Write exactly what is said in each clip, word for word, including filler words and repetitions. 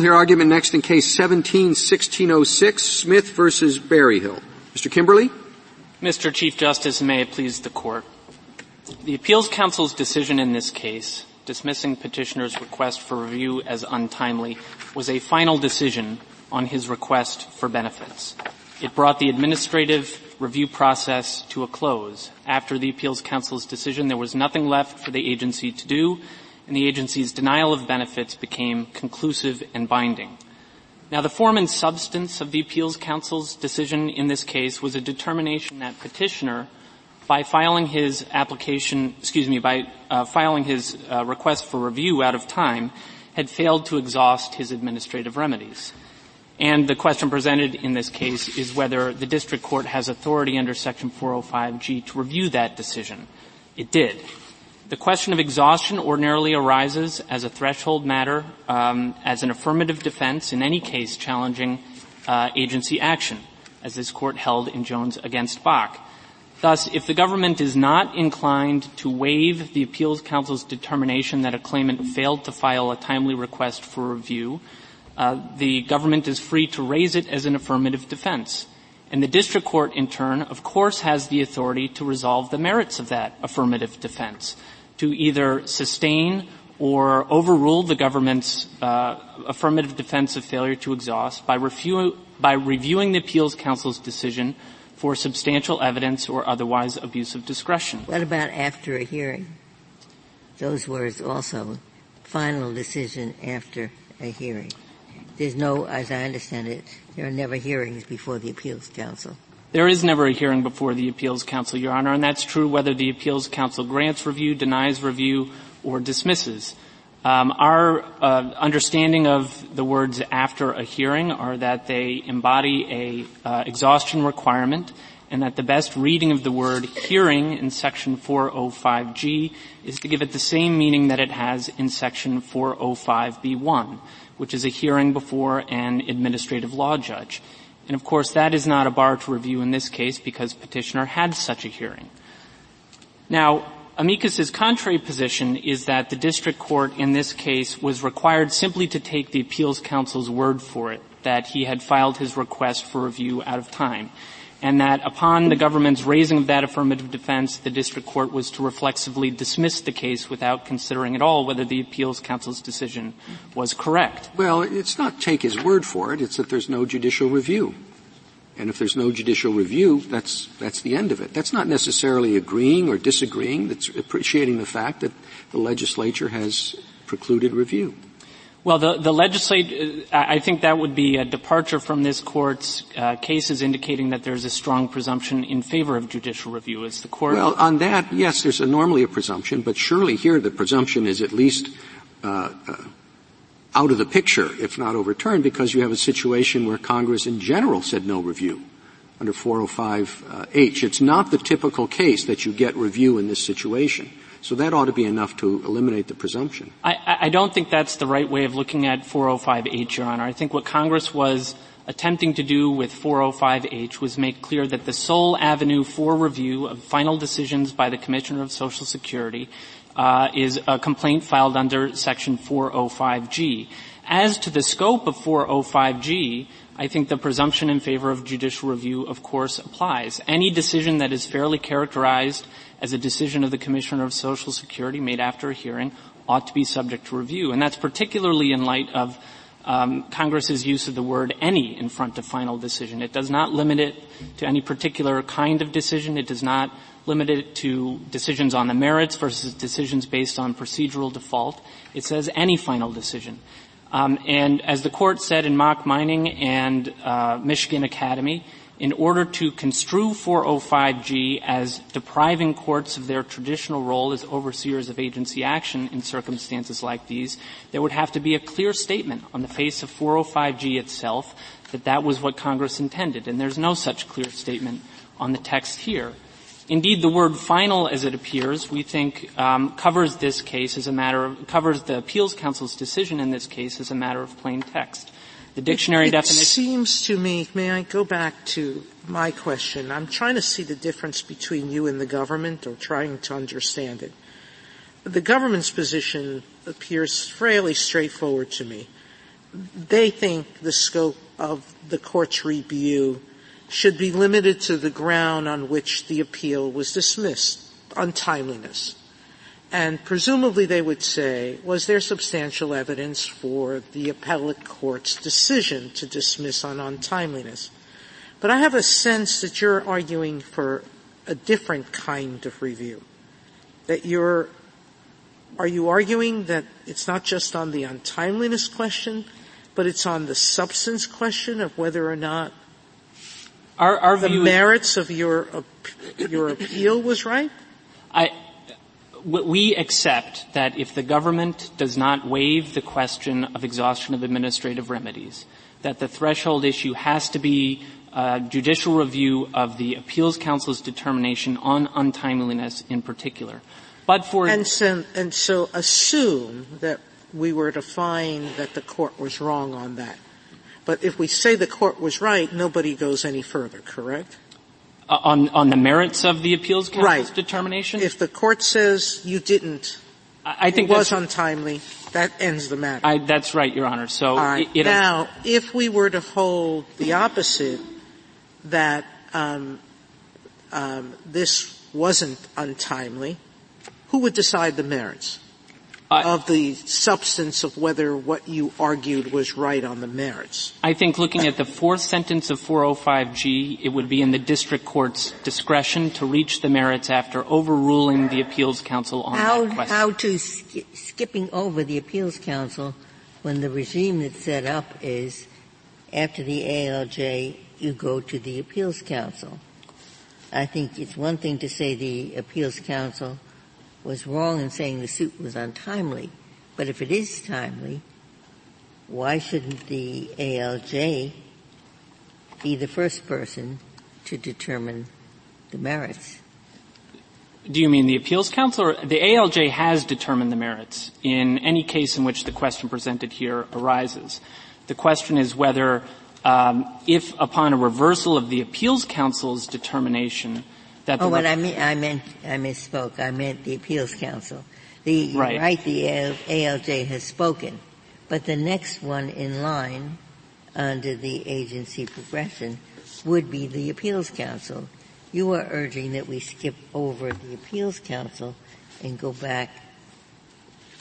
We'll hear argument next in Case seventeen sixteen oh six, Smith versus Berryhill. Mister Kimberly? Mister Chief Justice, and may it please the Court. The Appeals Council's decision in this case, dismissing petitioner's request for review as untimely, was a final decision on his request for benefits. It brought the administrative review process to a close. After the Appeals Council's decision, there was nothing left for the agency to do, and the agency's denial of benefits became conclusive and binding. Now, the form and substance of the Appeals Council's decision in this case was a determination that petitioner, by filing his application, excuse me, by uh, filing his uh, request for review out of time, had failed to exhaust his administrative remedies. And the question presented in this case is whether the district court has authority under Section four oh five G to review that decision. It did. The question of exhaustion ordinarily arises as a threshold matter, um, as an affirmative defense in any case challenging uh, agency action, as this court held in Jones against Bock. Thus, if the government is not inclined to waive the Appeals Council's determination that a claimant failed to file a timely request for review, Uh, the government is free to raise it as an affirmative defense. And the district court, in turn, of course, has the authority to resolve the merits of that affirmative defense, to either sustain or overrule the government's uh, affirmative defense of failure to exhaust by, refu- by reviewing the Appeals Council's decision for substantial evidence or otherwise abuse of discretion. What about after a hearing? Those words also, final decision after a hearing. There's no, as I understand it, there are never hearings before the Appeals Council. There is never a hearing before the Appeals Council, Your Honor, and that's true whether the Appeals Council grants review, denies review, or dismisses. Um, our uh, understanding of the words after a hearing are that they embody a uh, exhaustion requirement and that the best reading of the word hearing in Section four oh five G is to give it the same meaning that it has in Section four oh five B one. Which is a hearing before an administrative law judge. And, of course, that is not a bar to review in this case because petitioner had such a hearing. Now, amicus's contrary position is that the district court in this case was required simply to take the Appeals Council's word for it, that he had filed his request for review out of time, and that upon the government's raising of that affirmative defense, the district court was to reflexively dismiss the case without considering at all whether the Appeals Council's decision was correct. Well, it's not take his word for it. It's that there's no judicial review. And if there's no judicial review, that's that's the end of it. That's not necessarily agreeing or disagreeing. That's appreciating the fact that the legislature has precluded review. Well, the, the legislature, I think that would be a departure from this court's uh, cases indicating that there's a strong presumption in favor of judicial review. Is the court? Well, on that, yes, there's a, normally a presumption, but surely here the presumption is at least uh, uh, out of the picture, if not overturned, because you have a situation where Congress in general said no review under four oh five H. It's not the typical case that you get review in this situation. So that ought to be enough to eliminate the presumption. I, I don't think that's the right way of looking at four oh five H, Your Honor. I think what Congress was attempting to do with four oh five H was make clear that the sole avenue for review of final decisions by the Commissioner of Social Security uh, is a complaint filed under Section four oh five G. As to the scope of four oh five G, I think the presumption in favor of judicial review, of course, applies. Any decision that is fairly characterized as a decision of the Commissioner of Social Security made after a hearing ought to be subject to review. And that's particularly in light of um, Congress's use of the word any in front of final decision. It does not limit it to any particular kind of decision. It does not limit it to decisions on the merits versus decisions based on procedural default. It says any final decision. Um, and as the Court said in Mach Mining and uh, Michigan Academy, in order to construe four oh five G as depriving courts of their traditional role as overseers of agency action in circumstances like these, there would have to be a clear statement on the face of four oh five G itself that that was what Congress intended. And there's no such clear statement on the text here. Indeed, the word final, as it appears, we think um, covers this case as a matter of, covers the Appeals Council's decision in this case as a matter of plain text. The dictionary it, it definition. It seems to me, may I go back to my question? I'm trying to see the difference between you and the government or trying to understand it. The government's position appears fairly straightforward to me. they think the scope of the court's review should be limited to the ground on which the appeal was dismissed, untimeliness. And presumably they would say, was there substantial evidence for the appellate court's decision to dismiss on untimeliness? But I have a sense that you're arguing for a different kind of review, that you're Are you arguing that it's not just on the untimeliness question, but it's on the substance question of whether or not our, our the merits of your uh, your appeal was right? I, we accept that if the government does not waive the question of exhaustion of administrative remedies, that the threshold issue has to be Uh, judicial review of the Appeals Council's determination on untimeliness in particular. But for and so, and so assume that we were to find that the court was wrong on that. But if we say the court was right, nobody goes any further, correct? Uh, on on the merits of the Appeals Council's right. determination? If the court says you didn't, I, I think it was untimely, that ends the matter. I, that's right, Your Honor. So right. it, it now, if we were to hold the opposite, that um, um, this wasn't untimely, who would decide the merits uh, of the substance of whether what you argued was right on the merits? I think looking at the fourth sentence of four oh five G, it would be in the district court's discretion to reach the merits after overruling the Appeals Council on how, that question. How to sk- skipping over the Appeals Council when the regime that's set up is after the A L J you go to the Appeals Council. I think it's one thing to say the Appeals Council was wrong in saying the suit was untimely, but if it is timely, why shouldn't the A L J be the first person to determine the merits? Do you mean the Appeals Council? Or the A L J has determined the merits in any case in which the question presented here arises. The question is whether Um, if upon a reversal of the Appeals Council's determination that the oh, what I mean, I meant, I misspoke. I meant the Appeals Council. The right, right the A L J has spoken, but the next one in line under the agency progression would be the Appeals Council. You are urging that we skip over the Appeals Council and go back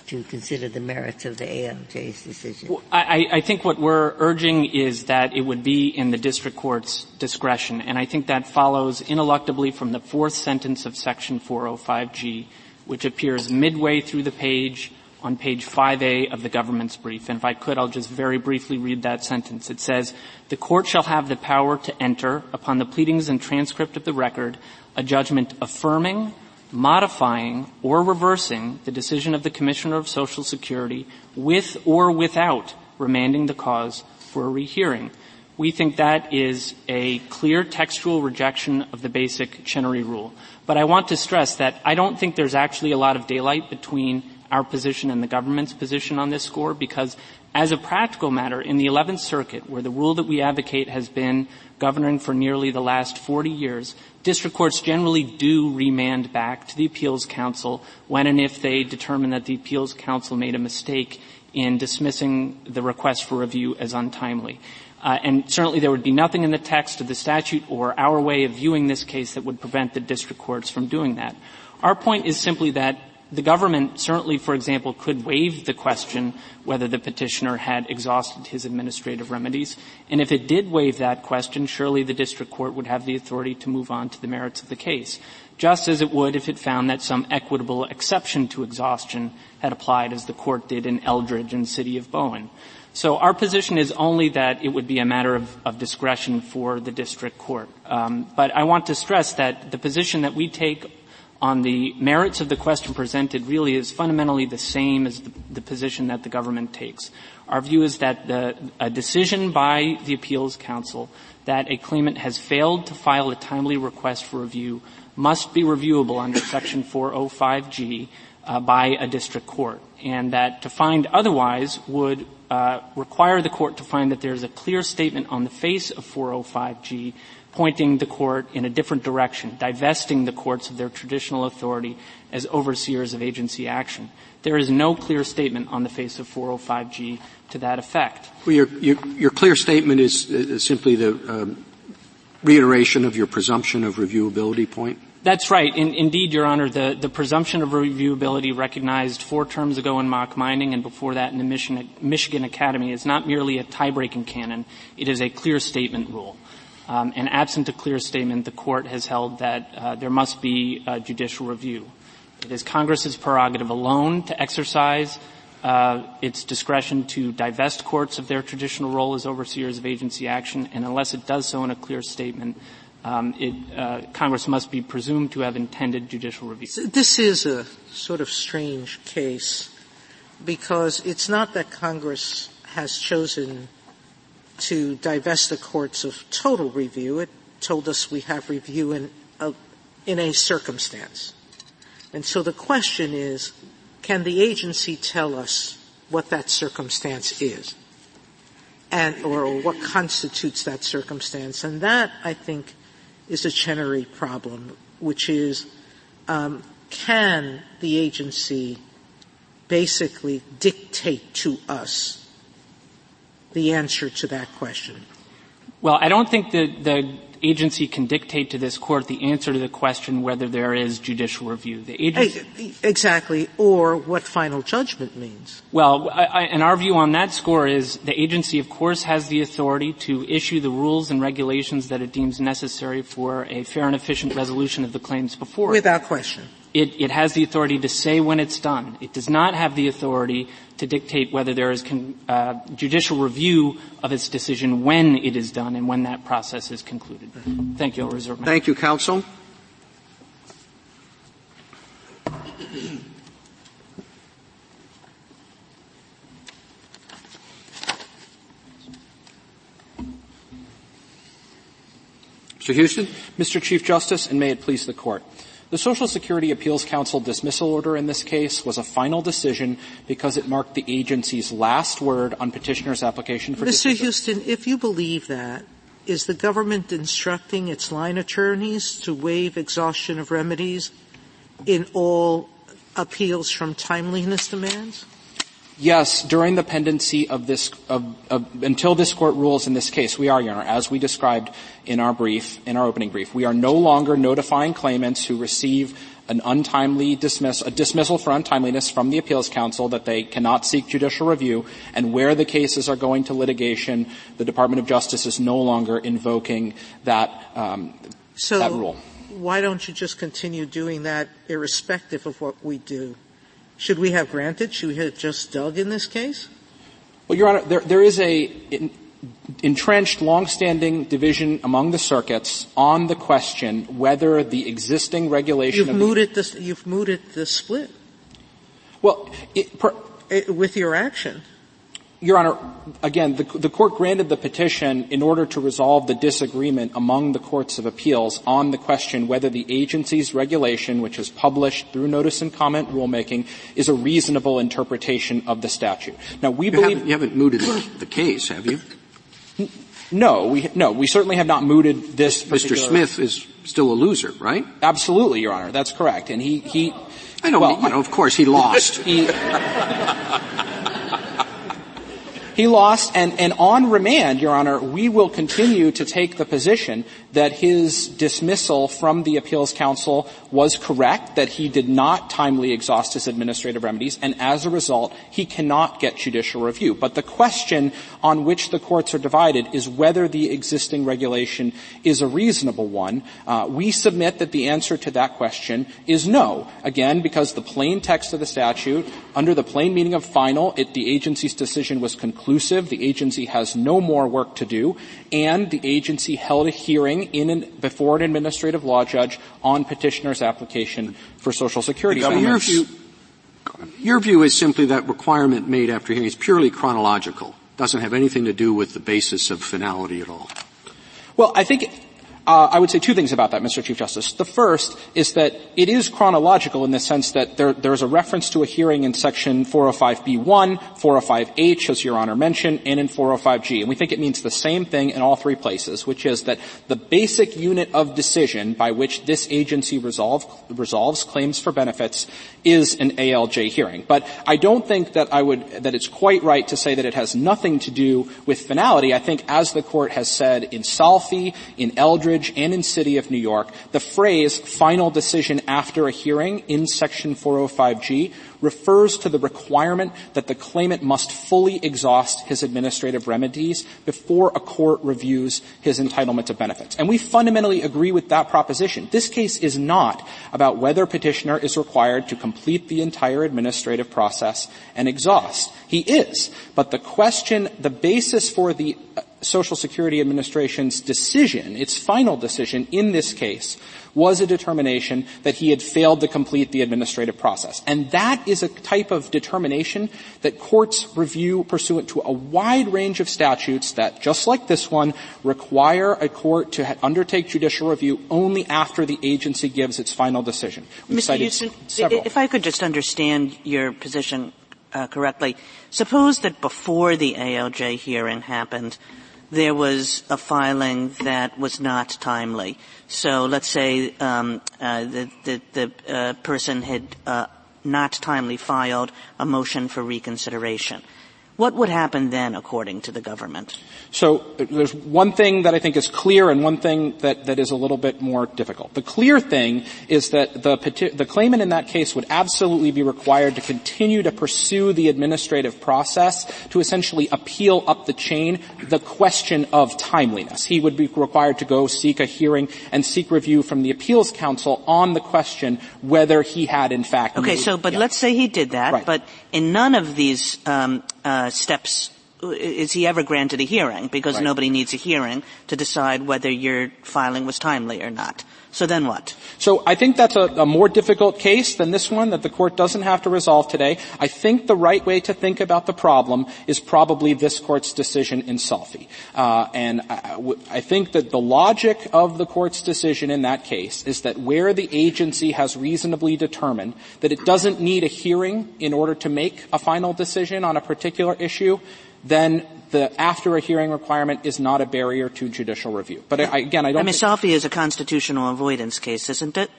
to consider the merits of the A L J's decision. Well, I, I think what we're urging is that it would be in the district court's discretion, and I think that follows ineluctably from the fourth sentence of Section four oh five G, which appears midway through the page on page five A of the government's brief. And if I could, I'll just very briefly read that sentence. It says, "The court shall have the power to enter, upon the pleadings and transcript of the record, a judgment affirming, modifying or reversing the decision of the Commissioner of Social Security with or without remanding the cause for a rehearing." We think that is a clear textual rejection of the basic Chenery rule. But I want to stress that I don't think there's actually a lot of daylight between our position and the government's position on this score, because as a practical matter, in the eleventh Circuit, where the rule that we advocate has been governing for nearly the last forty years, district courts generally do remand back to the Appeals Council when and if they determine that the Appeals Council made a mistake in dismissing the request for review as untimely. Uh, and certainly there would be nothing in the text of the statute or our way of viewing this case that would prevent the district courts from doing that. Our point is simply that the government certainly, for example, could waive the question whether the petitioner had exhausted his administrative remedies. And if it did waive that question, surely the district court would have the authority to move on to the merits of the case, just as it would if it found that some equitable exception to exhaustion had applied, as the court did in Eldridge and City of Bowen. So our position is only that it would be a matter of, of discretion for the district court. Um, but I want to stress that the position that we take on the merits of the question presented really is fundamentally the same as the, the position that the government takes. Our view is that the, a decision by the Appeals Council that a claimant has failed to file a timely request for review must be reviewable under Section four oh five G uh, by a district court, and that to find otherwise would uh, require the court to find that there is a clear statement on the face of four oh five G pointing the court in a different direction, divesting the courts of their traditional authority as overseers of agency action. There is no clear statement on the face of four oh five G to that effect. Well, your, your, your clear statement is uh, simply the um, reiteration of your presumption of reviewability point? That's right. In, indeed, Your Honor, the, the presumption of reviewability recognized four terms ago in Mach Mining and before that in the Michigan, Michigan Academy is not merely a tie-breaking canon. It is a clear statement rule. Um, and absent a clear statement, the court has held that uh, there must be uh, judicial review. It is Congress's prerogative alone to exercise uh its discretion to divest courts of their traditional role as overseers of agency action, and unless it does so in a clear statement, um, it, uh, Congress must be presumed to have intended judicial review. This is a sort of strange case because it's not that Congress has chosen to divest the courts of total review. It told us we have review in a, in a circumstance. And so the question is, can the agency tell us what that circumstance is and or, or what constitutes that circumstance? And that, I think, is a Chenery problem, which is um, can the agency basically dictate to us the answer to that question? Well, I don't think the, the agency can dictate to this court the answer to the question whether there is judicial review. The agency exactly, or what final judgment means. Well, I, I, and our view on that score is the agency, of course, has the authority to issue the rules and regulations that it deems necessary for a fair and efficient resolution of the claims before it. Without question. It, it has the authority to say when it's done. It does not have the authority to dictate whether there is con, uh, judicial review of its decision when it is done and when that process is concluded. Thank you. I'll reserve my Thank you, counsel. Mister Houston. Mister Chief Justice, and may it please the court. The Social Security Appeals Council dismissal order in this case was a final decision because it marked the agency's last word on petitioner's application for dismissal. Mister Houston, if you believe that, is the government instructing its line attorneys to waive exhaustion of remedies in all appeals from timeliness demands? Yes, during the pendency of this, of, of, until this court rules in this case, we are, Your Honor, as we described in our brief, in our opening brief, we are no longer notifying claimants who receive an untimely dismiss, a dismissal for untimeliness from the Appeals Council that they cannot seek judicial review, and where the cases are going to litigation, the Department of Justice is no longer invoking that, um, so that rule. Why don't you just continue doing that irrespective of what we do? Should we have granted? Should we have just dug in this case? Well, Your Honor, there, there is a in, entrenched, long-standing division among the circuits on the question whether the existing regulation. You've of mooted the, the you've mooted the split. Well, it, per, it, with your action. Your Honor, again, the, the court granted the petition in order to resolve the disagreement among the courts of appeals on the question whether the agency's regulation, which is published through notice and comment rulemaking, is a reasonable interpretation of the statute. Now, we you believe haven't, you haven't mooted the case, have you? N- no, we no, we certainly have not mooted this. Mister Smith is still a loser, right? Absolutely, Your Honor, that's correct, and he he. I know, well, you know, of course, he lost. he, He lost, and, and on remand, Your Honor, we will continue to take the position that his dismissal from the Appeals Council was correct, that he did not timely exhaust his administrative remedies, and as a result, he cannot get judicial review. But the question on which the courts are divided is whether the existing regulation is a reasonable one. Uh, we submit that the answer to that question is no. Again, because the plain text of the statute, under the plain meaning of final, it, the agency's decision was concluded. The agency has no more work to do, and the agency held a hearing in an, before an administrative law judge on petitioner's application for Social Security. So your view, your view is simply that requirement made after hearing is purely chronological, doesn't have anything to do with the basis of finality at all. Well, I think Uh, I would say two things about that, Mister Chief Justice. The first is that it is chronological in the sense that there, there is a reference to a hearing in Section four oh five B one, four oh five H, as Your Honor mentioned, and in four oh five G. And we think it means the same thing in all three places, which is that the basic unit of decision by which this agency resolve, resolves claims for benefits is an A L J hearing. But I don't think that I would, that it's quite right to say that it has nothing to do with finality. I think as the Court has said in Salfi, in Eldridge, and in City of New York, the phrase final decision after a hearing in Section four oh five G refers to the requirement that the claimant must fully exhaust his administrative remedies before a court reviews his entitlement to benefits. And we fundamentally agree with that proposition. This case is not about whether petitioner is required to complete the entire administrative process and exhaust. He is. But the question, the basis for the Social Security Administration's decision, its final decision in this case, was a determination that he had failed to complete the administrative process. And that is a type of determination that courts review pursuant to a wide range of statutes that, just like this one, require a court to ha- undertake judicial review only after the agency gives its final decision. We've Mister Houston, several. If I could just understand your position uh, correctly, suppose that before the A L J hearing happened, there was a filing that was not timely. So let's say um, uh, the the, the uh, person had uh, not timely filed a motion for reconsideration. What would happen then, according to the government? So there's one thing that I think is clear and one thing that, that is a little bit more difficult. The clear thing is that the, the claimant in that case would absolutely be required to continue to pursue the administrative process to essentially appeal up the chain the question of timeliness. He would be required to go seek a hearing and seek review from the Appeals Council on the question whether he had in fact... Okay, made, so but yeah. let's say he did that, right. But in none of these... Um, uh, steps, is he ever granted a hearing? Because right. nobody needs a hearing to decide whether your filing was timely or not. So then what? So I think that's a, a more difficult case than this one that the Court doesn't have to resolve today. I think the right way to think about the problem is probably this Court's decision in Salfi. Uh, and I, I think that the logic of the Court's decision in that case is that where the agency has reasonably determined that it doesn't need a hearing in order to make a final decision on a particular issue, then the after a hearing requirement is not a barrier to judicial review. But I, again, I don't. I mean, Salfi is a constitutional avoidance case, isn't it?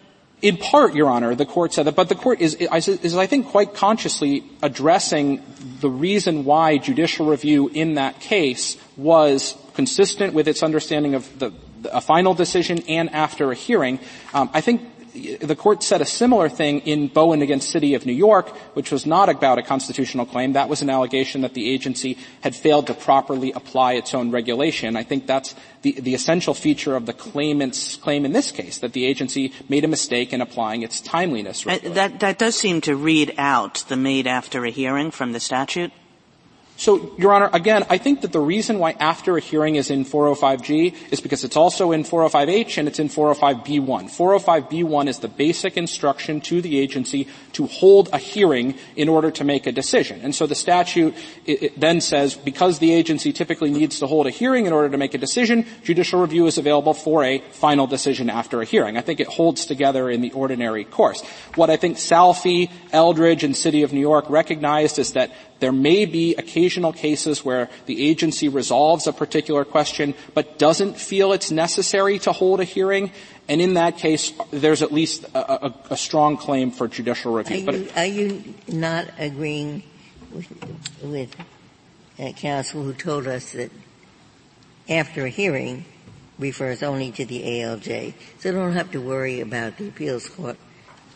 In part, Your Honor, the Court said that, but the Court is, is, I think, quite consciously addressing the reason why judicial review in that case was consistent with its understanding of the, a final decision and after a hearing. Um, I think. The Court said a similar thing in Bowen against City of New York, which was not about a constitutional claim. That was an allegation that the agency had failed to properly apply its own regulation. I think that's the, the essential feature of the claimant's claim in this case, that the agency made a mistake in applying its timeliness regulation. Uh, that, that does seem to read out the made after a hearing from the statute. So, Your Honor, again, I think that the reason why after a hearing is in four oh five G is because it's also in four oh five H and it's in four oh five B one. four oh five B one is the basic instruction to the agency to hold a hearing in order to make a decision. And so the statute it, it then says because the agency typically needs to hold a hearing in order to make a decision, judicial review is available for a final decision after a hearing. I think it holds together in the ordinary course. What I think Salfi, Eldridge, and City of New York recognized is that there may be occasional cases where the agency resolves a particular question but doesn't feel it's necessary to hold a hearing, and in that case, there's at least a, a, a strong claim for judicial review. Are, but you, are you not agreeing with, with uh, counsel who told us that after a hearing refers only to the A L J, so don't have to worry about the appeals court?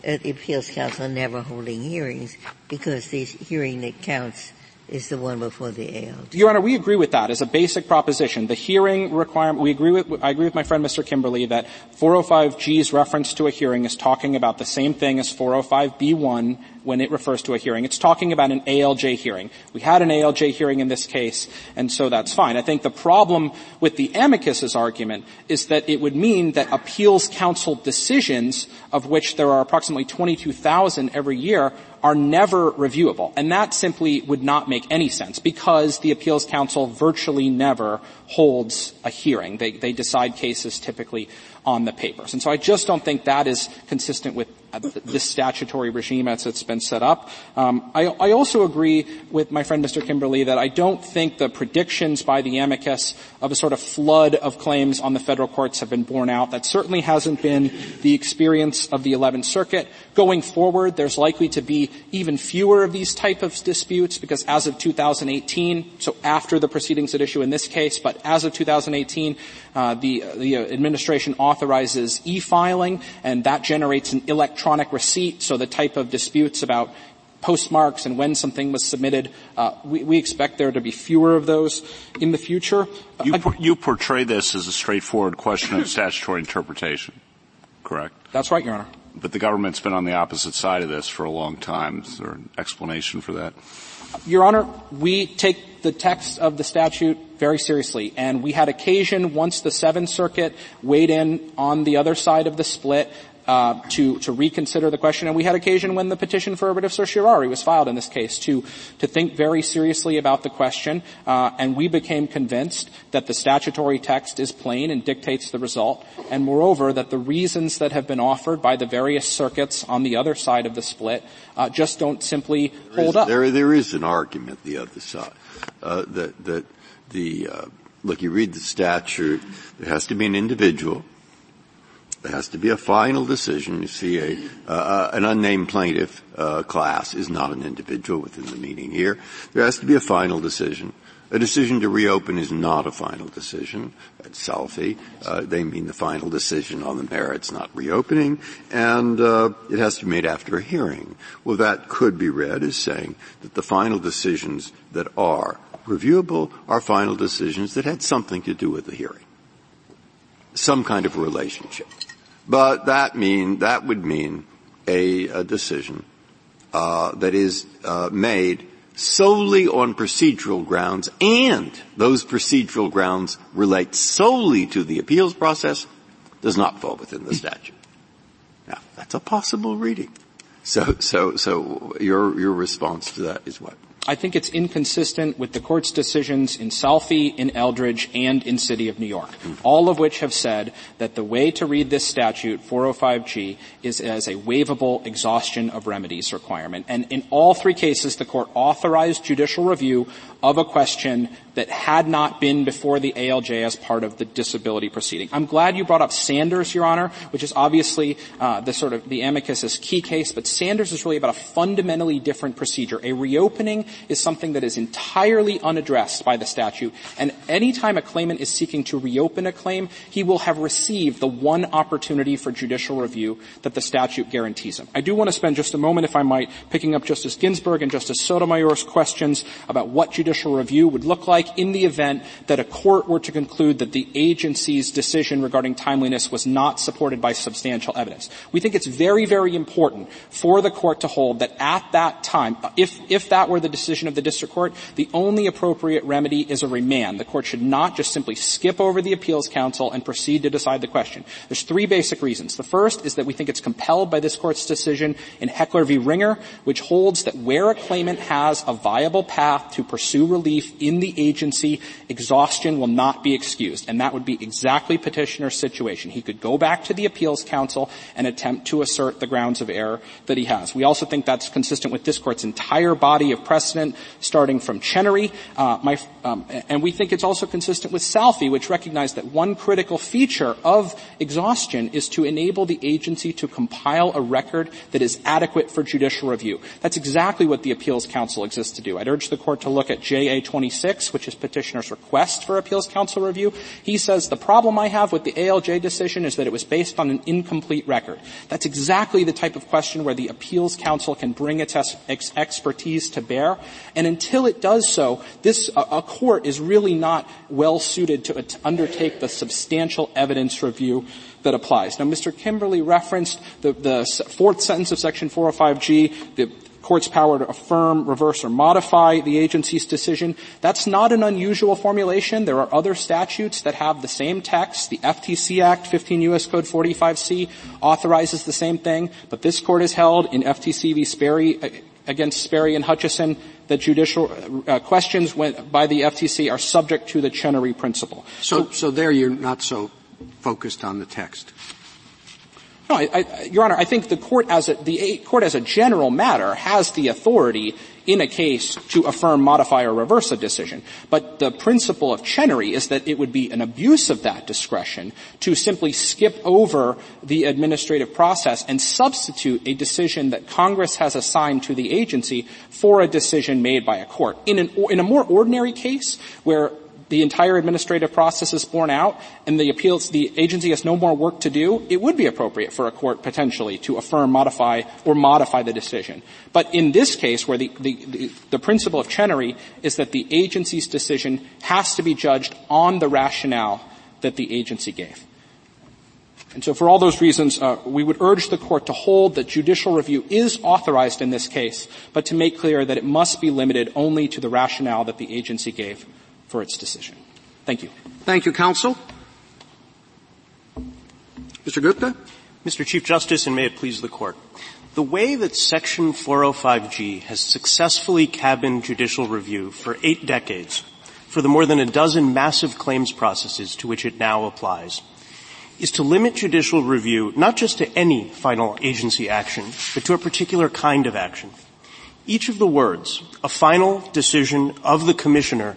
Uh, the Appeals Council never holding hearings because the hearing that counts is the one before the A L J. Your Honor, we agree with that as a basic proposition. The hearing requirement, we agree with, I agree with my friend Mister Kimberly that four oh five G's reference to a hearing is talking about the same thing as four oh five B one when it refers to a hearing. It's talking about an A L J hearing. We had an A L J hearing in this case, and so that's fine. I think the problem with the amicus's argument is that it would mean that appeals council decisions, of which there are approximately twenty-two thousand every year, are never reviewable. And that simply would not make any sense because the Appeals Council virtually never holds a hearing. They, they decide cases typically on the papers. And so I just don't think that is consistent with uh, this statutory regime as it's been set up. Um, I, I also agree with my friend Mister Kimberly that I don't think the predictions by the amicus of a sort of flood of claims on the federal courts have been borne out. That certainly hasn't been the experience of the eleventh Circuit. Going forward, there's likely to be even fewer of these type of disputes because as of two thousand eighteen, so after the proceedings at issue in this case, but as of two thousand eighteen, uh, the, the administration authorizes e-filing, and that generates an electronic receipt, so the type of disputes about postmarks and when something was submitted, uh, we, we expect there to be fewer of those in the future. You, por- you portray this as a straightforward question of statutory interpretation, correct? That's right, Your Honor. But the government's been on the opposite side of this for a long time. Is there an explanation for that? Your Honor, we take the text of the statute very seriously, and we had occasion once the Seventh Circuit weighed in on the other side of the split uh to to reconsider the question, and we had occasion when the petition for a writ of certiorari was filed in this case to to think very seriously about the question, uh and we became convinced that the statutory text is plain and dictates the result, and moreover that the reasons that have been offered by the various circuits on the other side of the split uh just don't simply there hold is, up. There there is an argument the other side uh that that the uh look, you read the statute, there has to be an individual. There has to be a final decision. You see, a, uh, an unnamed plaintiff uh, class is not an individual within the meaning here. There has to be a final decision. A decision to reopen is not a final decision. At Salfi, uh, they mean the final decision on the merits, not reopening. And uh, it has to be made after a hearing. Well, that could be read as saying that the final decisions that are reviewable are final decisions that had something to do with the hearing, some kind of relationship. But that mean, that would mean a, a decision, uh, that is, uh, made solely on procedural grounds, and those procedural grounds relate solely to the appeals process, does not fall within the statute. Now, that's a possible reading. So, so, so your, your response to that is what? I think it's inconsistent with the Court's decisions in Salfi, in Eldridge, and in City of New York, all of which have said that the way to read this statute, four oh five G, is as a waivable exhaustion of remedies requirement. And in all three cases, the Court authorized judicial review of a question that had not been before the A L J as part of the disability proceeding. I'm glad you brought up Sanders, Your Honor, which is obviously uh, the sort of the amicus's key case, but Sanders is really about a fundamentally different procedure. A reopening is something that is entirely unaddressed by the statute, and any time a claimant is seeking to reopen a claim, he will have received the one opportunity for judicial review that the statute guarantees him. I do want to spend just a moment, if I might, picking up Justice Ginsburg and Justice Sotomayor's questions about what judicial review would look like in the event that a court were to conclude that the agency's decision regarding timeliness was not supported by substantial evidence. We think it's very, very important for the court to hold that at that time, if if that were the decision of the district court, the only appropriate remedy is a remand. The court should not just simply skip over the appeals council and proceed to decide the question. There's three basic reasons. The first is that we think it's compelled by this court's decision in Heckler v. Ringer, which holds that where a claimant has a viable path to pursue relief in the agency, exhaustion will not be excused. And that would be exactly petitioner's situation. He could go back to the appeals council and attempt to assert the grounds of error that he has. We also think that's consistent with this court's entire body of precedent, starting from Chenery, uh, my, um, and we think it's also consistent with Salfi, which recognized that one critical feature of exhaustion is to enable the agency to compile a record that is adequate for judicial review. That's exactly what the Appeals Council exists to do. I'd urge the court to look at J A twenty-six, which is petitioner's request for Appeals Council review. He says, the problem I have with the A L J decision is that it was based on an incomplete record. That's exactly the type of question where the Appeals Council can bring its ex- expertise to bear. And until it does so, this uh, a court is really not well suited to uh, to undertake the substantial evidence review that applies. Now, Mister Kimberly referenced the, the fourth sentence of Section four oh five G, the court's power to affirm, reverse, or modify the agency's decision. That's not an unusual formulation. There are other statutes that have the same text. The F T C Act, fifteen U S Code forty-five C, authorizes the same thing, but this court has held in F T C v. Sperry, against Sperry and Hutchison that judicial uh, questions went by the F T C are subject to the Chenery principle. So, so, so there you're not so focused on the text. No, I, I, Your Honor, I think the court as a, the court as a general matter has the authority in a case to affirm, modify, or reverse a decision. But the principle of Chenery is that it would be an abuse of that discretion to simply skip over the administrative process and substitute a decision that Congress has assigned to the agency for a decision made by a court. In an, in a more ordinary case where the entire administrative process is borne out and the appeals, the agency has no more work to do, it would be appropriate for a court potentially to affirm, modify, or modify the decision. But in this case where the, the, the, the principle of Chenery is that the agency's decision has to be judged on the rationale that the agency gave. And so for all those reasons, uh, we would urge the court to hold that judicial review is authorized in this case, but to make clear that it must be limited only to the rationale that the agency gave for its decision. Thank you. Thank you, counsel. Mister Gupta? Mister Chief Justice, and may it please the court. The way that Section four oh five G has successfully cabined judicial review for eight decades for the more than a dozen massive claims processes to which it now applies is to limit judicial review not just to any final agency action, but to a particular kind of action. Each of the words, a final decision of the commissioner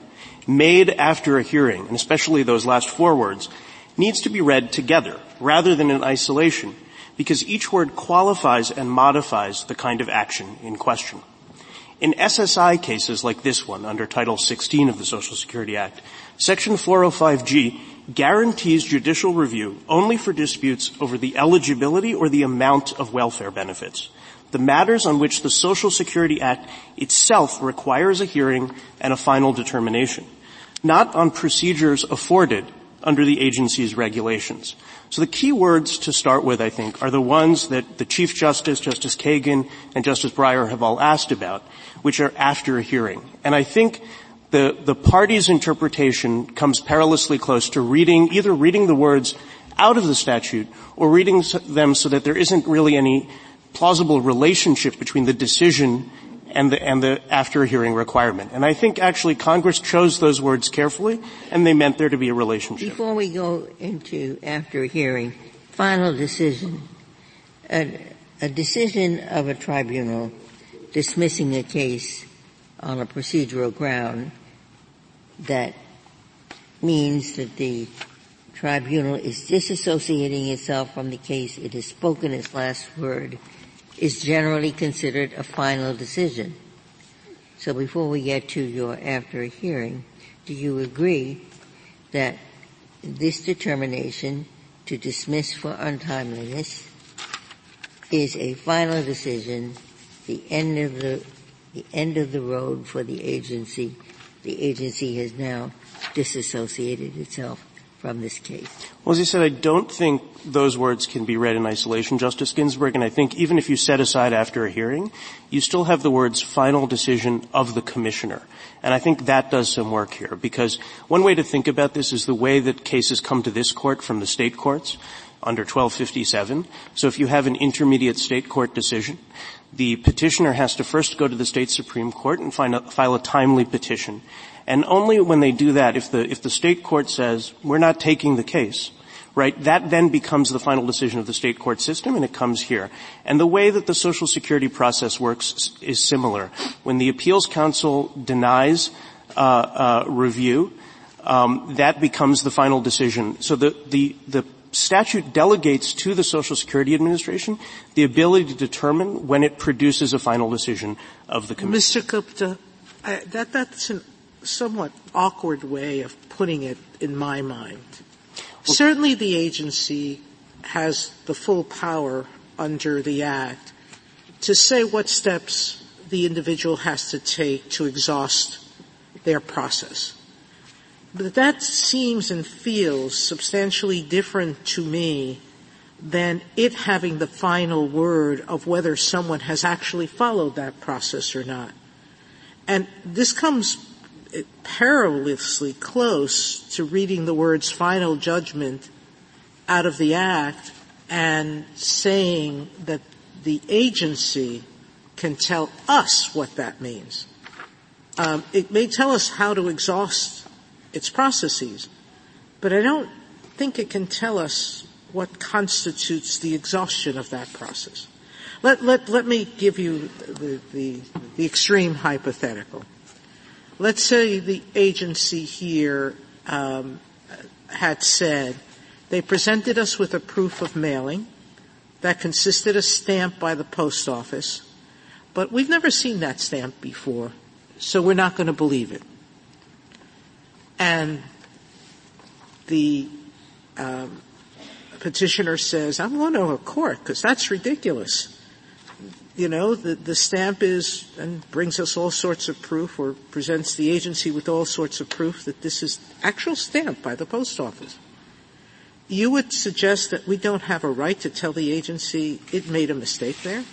made after a hearing, and especially those last four words, needs to be read together rather than in isolation, because each word qualifies and modifies the kind of action in question. In S S I cases like this one under Title sixteen of the Social Security Act, Section four oh five G guarantees judicial review only for disputes over the eligibility or the amount of welfare benefits, the matters on which the Social Security Act itself requires a hearing and a final determination, not on procedures afforded under the agency's regulations. So the key words to start with, I think, are the ones that the Chief Justice, Justice Kagan, and Justice Breyer have all asked about, which are after a hearing. And I think the, the party's interpretation comes perilously close to reading, either reading the words out of the statute or reading them so that there isn't really any plausible relationship between the decision and the, and the after hearing requirement. And I think actually Congress chose those words carefully, and they meant there to be a relationship. Before we go into after hearing, final decision, a, a decision of a tribunal dismissing a case on a procedural ground that means that the tribunal is disassociating itself from the case, it has spoken its last word, is generally considered a final decision. So before we get to your after a hearing, do you agree that this determination to dismiss for untimeliness is a final decision, the end of the, the end of the road for the agency? The agency has now disassociated itself from this case. Well, as you said, I don't think those words can be read in isolation, Justice Ginsburg, and I think even if you set aside after a hearing, you still have the words final decision of the commissioner. And I think that does some work here, because one way to think about this is the way that cases come to this court from the state courts under twelve fifty-seven. So if you have an intermediate state court decision, the petitioner has to first go to the state Supreme Court and find a, file a timely petition. And only when they do that, if the, if the state court says, we're not taking the case, right, that then becomes the final decision of the state court system, and it comes here. And the way that the Social Security process works is similar. When the Appeals Council denies, uh, uh, review, um, that becomes the final decision. So the, the, the statute delegates to the Social Security Administration the ability to determine when it produces a final decision of the commission. Mister Gupta, I, that, that's an somewhat awkward way of putting it in my mind. Well, certainly the agency has the full power under the Act to say what steps the individual has to take to exhaust their process. But that seems and feels substantially different to me than it having the final word of whether someone has actually followed that process or not. And this comes perilously close to reading the words final judgment out of the Act and saying that the agency can tell us what that means. Um, it may tell us how to exhaust its processes, but I don't think it can tell us what constitutes the exhaustion of that process. Let let let me give you the the, the extreme hypothetical. Let's say the agency here um, had said they presented us with a proof of mailing that consisted of stamp by the post office, but we've never seen that stamp before, so we're not going to believe it. And the um, petitioner says, I'm going to a court because that's ridiculous. You know, the, the stamp is and brings us all sorts of proof, or presents the agency with all sorts of proof that this is actual stamp by the post office. You would suggest that we don't have a right to tell the agency it made a mistake there?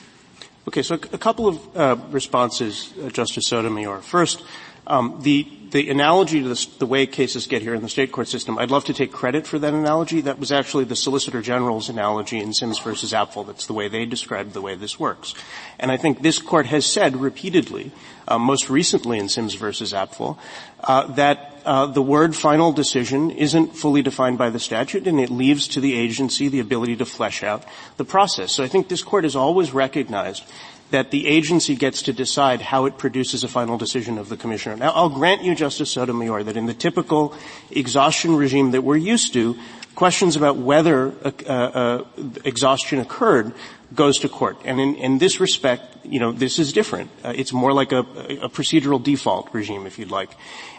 Okay, so a couple of uh, responses, uh, Justice Sotomayor. First, um, the the analogy to the, the way cases get here in the state court system, I'd love to take credit for that analogy. That was actually the Solicitor General's analogy in Sims versus Apfel. That's the way they described the way this works. And I think this court has said repeatedly, uh, most recently in Sims versus Apfel, uh, that Uh, the word final decision isn't fully defined by the statute, and it leaves to the agency the ability to flesh out the process. So I think this court has always recognized that the agency gets to decide how it produces a final decision of the commissioner. Now, I'll grant you, Justice Sotomayor, that in the typical exhaustion regime that we're used to, questions about whether uh, uh, exhaustion occurred goes to court. And in, in this respect, you know, this is different. Uh, it's more like a, a procedural default regime, if you'd like.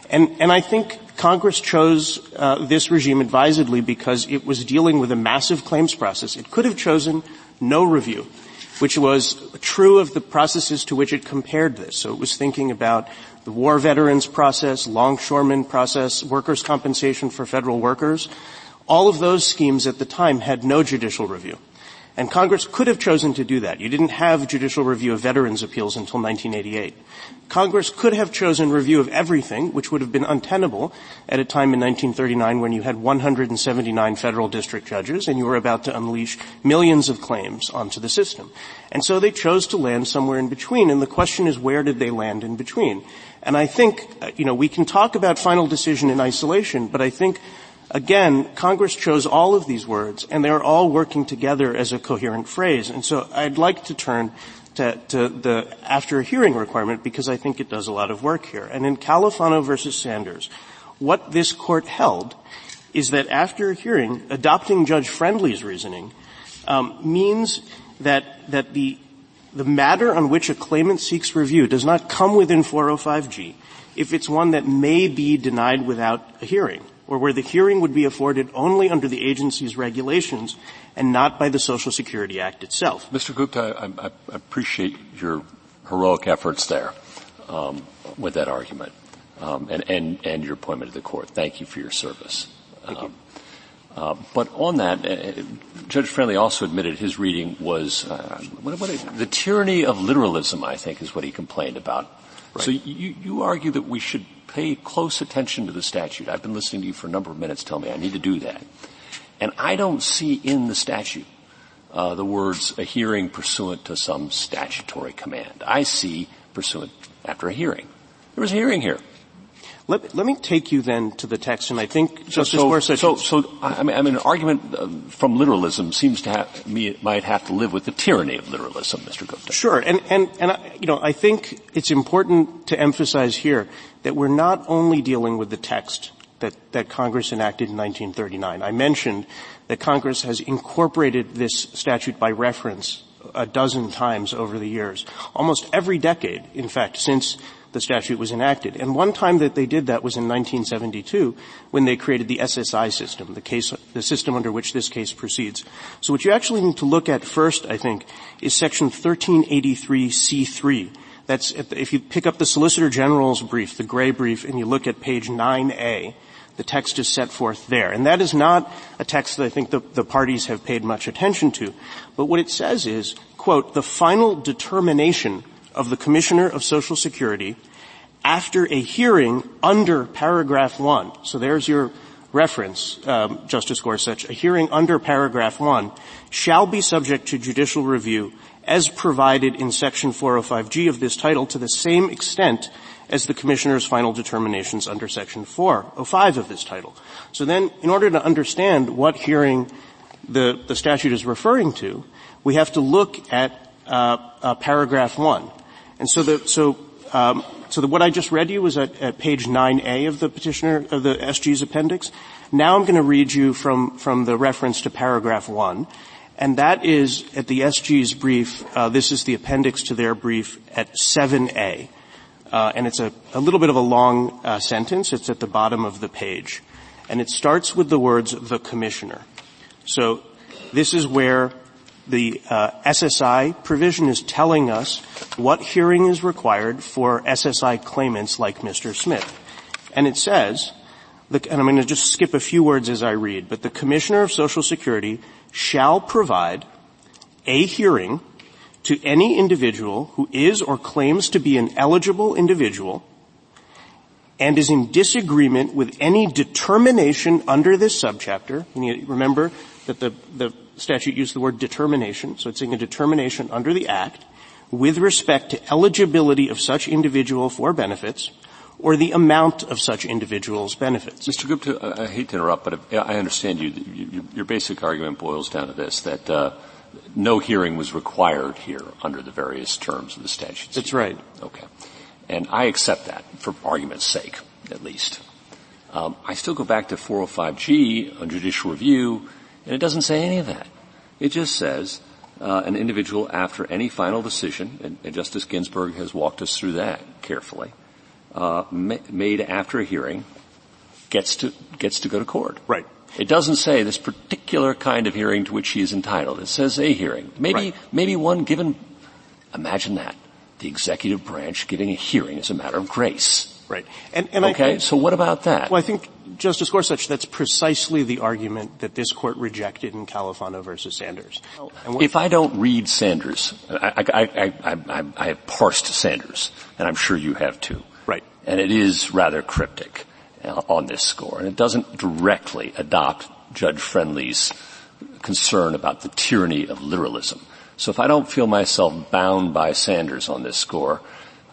And, and I think Congress chose uh, this regime advisedly because it was dealing with a massive claims process. It could have chosen no review, which was true of the processes to which it compared this. So it was thinking about the war veterans process, longshoremen process, workers' compensation for federal workers. All of those schemes at the time had no judicial review. And Congress could have chosen to do that. You didn't have judicial review of veterans' appeals until nineteen eighty-eight. Congress could have chosen review of everything, which would have been untenable at a time in nineteen thirty-nine when you had one hundred seventy-nine federal district judges and you were about to unleash millions of claims onto the system. And so they chose to land somewhere in between, and the question is, where did they land in between? And I think, you know, we can talk about final decision in isolation, but I think again, Congress chose all of these words, and they are all working together as a coherent phrase. And so I'd like to turn to, to the after hearing requirement, because I think it does a lot of work here. And in Califano v. Sanders, what this court held is that after hearing, adopting Judge Friendly's reasoning um, means that that the the matter on which a claimant seeks review does not come within four oh five G if it's one that may be denied without a hearing, or where the hearing would be afforded only under the agency's regulations and not by the Social Security Act itself. Mister Gupta, I, I appreciate your heroic efforts there um, with that argument um, and, and, and your appointment to the court. Thank you for your service. Thank um, you. Uh, but on that, uh, Judge Friendly also admitted his reading was uh, what, what a, the tyranny of literalism, I think, is what he complained about. Right. So you, you argue that we should pay close attention to the statute. I've been listening to you for a number of minutes tell me I need to do that. And I don't see in the statute uh, the words a hearing pursuant to some statutory command. I see pursuant after a hearing. There was a hearing here. Let, let me take you then to the text, and I think Justice Gorsuch. So, so, so I, mean, I mean, an argument from literalism seems to have, me might have to live with the tyranny of literalism, Mister Gupta. Sure, and and and I, you know, I think it's important to emphasize here that we're not only dealing with the text that that Congress enacted in nineteen thirty-nine. I mentioned that Congress has incorporated this statute by reference a dozen times over the years, almost every decade, in fact, since the statute was enacted. And one time that they did that was in nineteen seventy-two when they created the S S I system, the case, the system under which this case proceeds. So what you actually need to look at first, I think, is Section thirteen eighty-three C three. That's, if you pick up the Solicitor General's brief, the gray brief, and you look at page nine A, the text is set forth there. And that is not a text that I think the, the parties have paid much attention to. But what it says is, quote, the final determination of the Commissioner of Social Security after a hearing under paragraph one. So there's your reference, um, Justice Gorsuch. A hearing under paragraph one shall be subject to judicial review as provided in Section four oh five G of this title to the same extent as the Commissioner's final determinations under Section four oh five of this title. So then, in order to understand what hearing the, the statute is referring to, we have to look at uh, uh paragraph one. And so the so um so the, what I just read you was at, at page nine A of the petitioner of the S G's appendix. Now I'm going to read you from from the reference to paragraph one, and that is at the S G's brief. Uh, this is the appendix to their brief at seven A. Uh, and it's a, a little bit of a long uh, sentence. It's at the bottom of the page. And it starts with the words, the Commissioner. So this is where the uh, S S I provision is telling us what hearing is required for S S I claimants like Mister Smith. And it says, and I'm going to just skip a few words as I read, but the Commissioner of Social Security shall provide a hearing to any individual who is or claims to be an eligible individual and is in disagreement with any determination under this subchapter. And you remember that the, the statute used the word determination, so it's in a determination under the Act with respect to eligibility of such individual for benefits or the amount of such individual's benefits. Mister Gupta, I hate to interrupt, but I understand you. you your basic argument boils down to this, that uh no hearing was required here under the various terms of the statute. That's right. Okay. And I accept that, for argument's sake, at least. Um, I still go back to four oh five G on judicial review, and it doesn't say any of that. It just says uh, an individual after any final decision, and, and Justice Ginsburg has walked us through that carefully, uh, ma- made after a hearing, gets to gets to go to court. Right. It doesn't say this particular kind of hearing to which he is entitled. It says a hearing. Maybe, right. maybe one given, imagine that, the executive branch giving a hearing as a matter of grace. Right. And, and okay, I think, so what about that? Well, I think, Justice Gorsuch, that's precisely the argument that this court rejected in Califano v. Sanders. And if I don't read Sanders, I, I, I, I, I, I have parsed Sanders, and I'm sure you have too. Right. And it is rather cryptic on this score, and it doesn't directly adopt Judge Friendly's concern about the tyranny of literalism. So if I don't feel myself bound by Sanders on this score,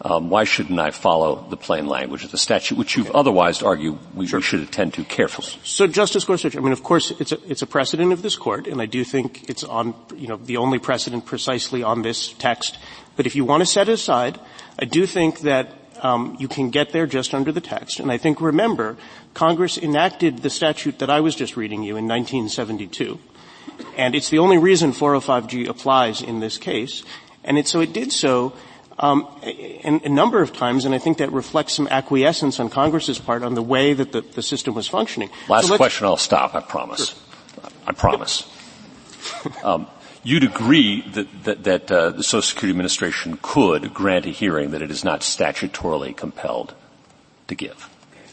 um, why shouldn't I follow the plain language of the statute, which you've okay. otherwise argued we sure. should attend to carefully? So, Justice Gorsuch, I mean, of course, it's a, it's a precedent of this court, and I do think it's on, you know, the only precedent precisely on this text. But if you want to set it aside, I do think that Um, you can get there just under the text. And I think, remember, Congress enacted the statute that I was just reading you in nineteen seventy-two. And it's the only reason four oh five G applies in this case. And it, so it did so um, a, a number of times, and I think that reflects some acquiescence on Congress's part on the way that the, the system was functioning. Last so question, I'll stop, I promise. Sure. I promise. Yep. um, You'd agree that, that, that uh, the Social Security Administration could grant a hearing that it is not statutorily compelled to give?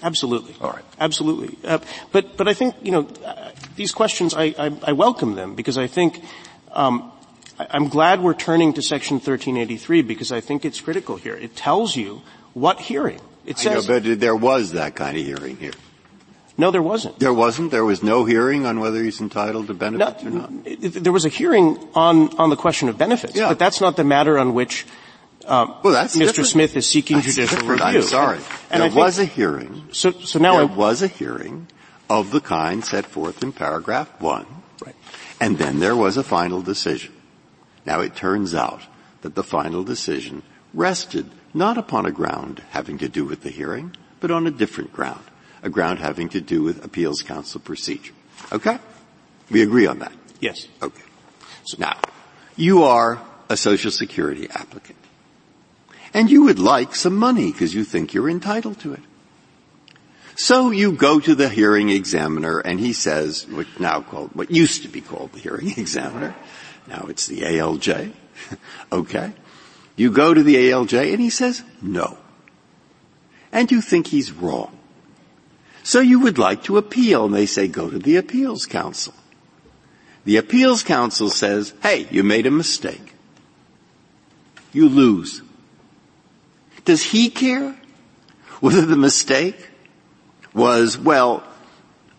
Absolutely. All right. Absolutely. Uh, but, but I think, you know, uh, these questions, I, I, I welcome them because I think, um, I, I'm glad we're turning to Section thirteen eighty-three because I think it's critical here. It tells you what hearing. It says. I know, but there was that kind of hearing here. No, there wasn't. There wasn't? There was no hearing on whether he's entitled to benefits no, or not? It, there was a hearing on, on the question of benefits, yeah. but that's not the matter on which um, well, that's Mister Different. Smith is seeking that's judicial different. review. I'm sorry. And, and there think, was a hearing. So, so now There I, was a hearing of the kind set forth in paragraph one. Right. And then there was a final decision. Now, it turns out that the final decision rested not upon a ground having to do with the hearing, but on a different ground. A ground having to do with Appeals Council procedure. Okay? We agree on that? Yes. Okay. So now, you are a Social Security applicant. And you would like some money because you think you're entitled to it. So you go to the hearing examiner and he says, what now called, what used to be called the hearing examiner, now it's the A L J. Okay? You go to the A L J and he says, no. And you think he's wrong. So you would like to appeal, and they say, go to the Appeals Council. The Appeals Council says, hey, you made a mistake. You lose. Does he care whether the mistake was, well,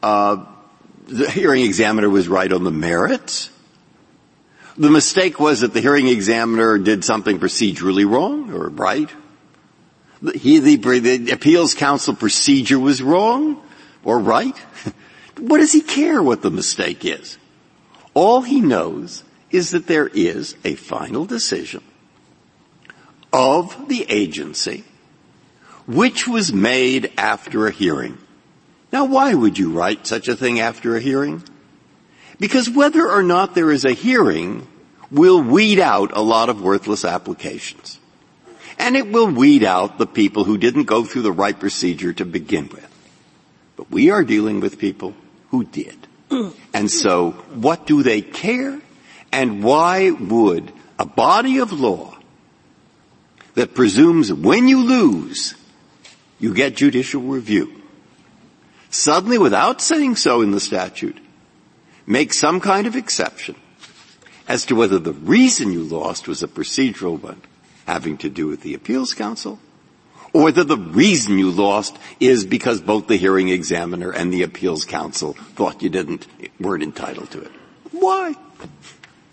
uh, the hearing examiner was right on the merits, The mistake was that the hearing examiner did something procedurally wrong or right. He, the, the appeals council procedure was wrong or right. What does he care what the mistake is? All he knows is that there is a final decision of the agency which was made after a hearing. Now, why would you write such a thing after a hearing? Because whether or not there is a hearing will weed out a lot of worthless applications. And it will weed out the people who didn't go through the right procedure to begin with. But we are dealing with people who did. And so what do they care? And why would a body of law that presumes when you lose, you get judicial review, suddenly, without saying so in the statute, make some kind of exception as to whether the reason you lost was a procedural one having to do with the appeals council, or whether the reason you lost is because both the hearing examiner and the appeals council thought you didn't, weren't entitled to it. Why?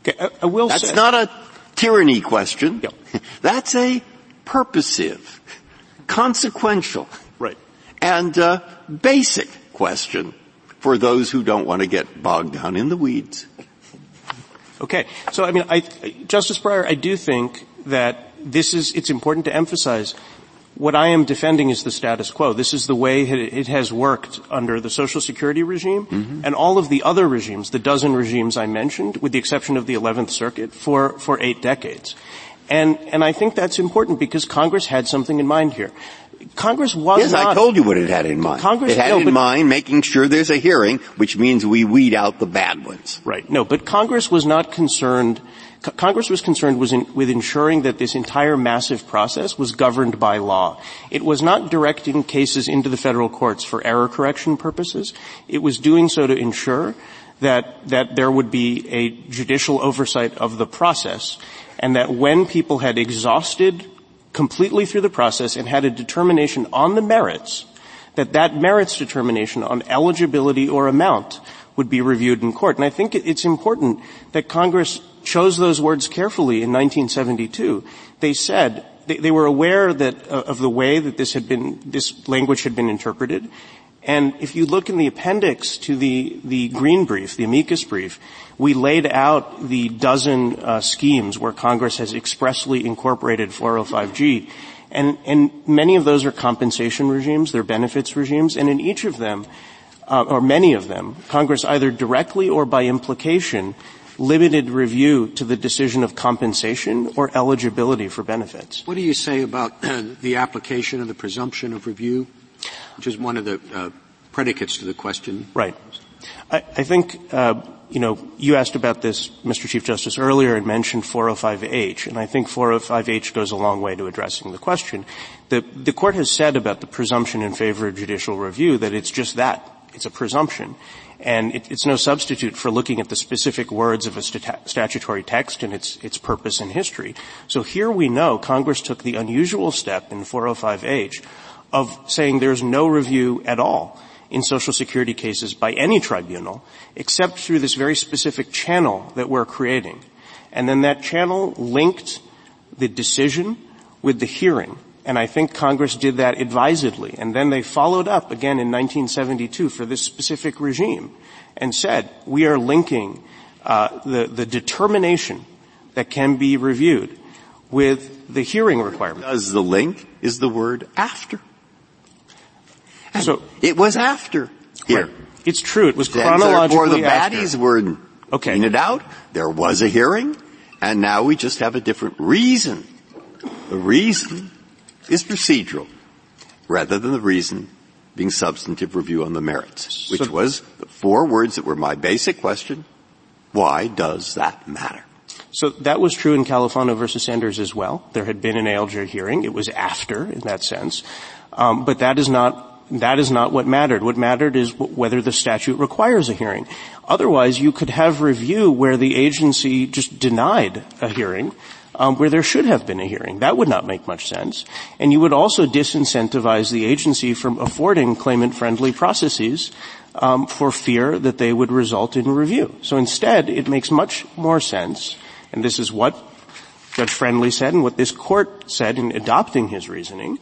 Okay, I, I will That's say. That's not a tyranny question. Yeah. That's a purposive, consequential, right, and uh, basic question for those who don't want to get bogged down in the weeds. Okay. So, I mean, I, Justice Breyer, I do think that this is, it's important to emphasize what I am defending is the status quo. This is the way it has worked under the Social Security regime mm-hmm. and all of the other regimes, the dozen regimes I mentioned, with the exception of the eleventh Circuit, for, for eight decades. And, and I think that's important because Congress had something in mind here. Congress was yes, not. Yes, I told you what it had in mind. Congress, it had no, in but, mind making sure there's a hearing, which means we weed out the bad ones. Right. No, but Congress was not concerned Congress was concerned was in, with ensuring that this entire massive process was governed by law. It was not directing cases into the federal courts for error correction purposes. It was doing so to ensure that, that there would be a judicial oversight of the process, and that when people had exhausted completely through the process and had a determination on the merits, that that merits determination on eligibility or amount would be reviewed in court. And I think it's important that Congress chose those words carefully in nineteen seventy-two. They said they, they were aware that uh, of the way that this had been, this language had been interpreted. And if you look in the appendix to the the green brief, the amicus brief, we laid out the dozen uh, schemes where Congress has expressly incorporated four oh five G, and and many of those are compensation regimes, they're benefits regimes, and in each of them, uh, or many of them, Congress either directly or by implication limited review to the decision of compensation or eligibility for benefits. What do you say about uh, the application of the presumption of review, which is one of the uh, predicates to the question? Right. I, I think, uh, you know, you asked about this, Mister Chief Justice, earlier and mentioned four oh five H, and I think four oh five H goes a long way to addressing the question. The, the Court has said about the presumption in favor of judicial review that it's just that. It's a presumption. And it, it's no substitute for looking at the specific words of a stat- statutory text and its its purpose and history. So here we know Congress took the unusual step in four oh five H of saying there's no review at all in Social Security cases by any tribunal except through this very specific channel that we're creating. And then that channel linked the decision with the hearing. And I think Congress did that advisedly. And then they followed up again in nineteen seventy-two for this specific regime and said, we are linking uh, the, the determination that can be reviewed with the hearing requirement. Does the link is the word after. And so it was after here. Right. It's true. It was then chronologically after. Therefore, the baddies were okay. cleaned out. There was a hearing. And now we just have a different reason. The reason is procedural rather than the reason being substantive review on the merits, which so, was the four words that were my basic question. Why does that matter? So that was true in Califano versus Sanders as well. There had been an A L J hearing. It was after in that sense. Um, but that is not That is not what mattered. What mattered is w- whether the statute requires a hearing. Otherwise, you could have review where the agency just denied a hearing, um, where there should have been a hearing. That would not make much sense. And you would also disincentivize the agency from affording claimant-friendly processes um, for fear that they would result in review. So instead, it makes much more sense And this is what Judge Friendly said and what this court said in adopting his reasoning,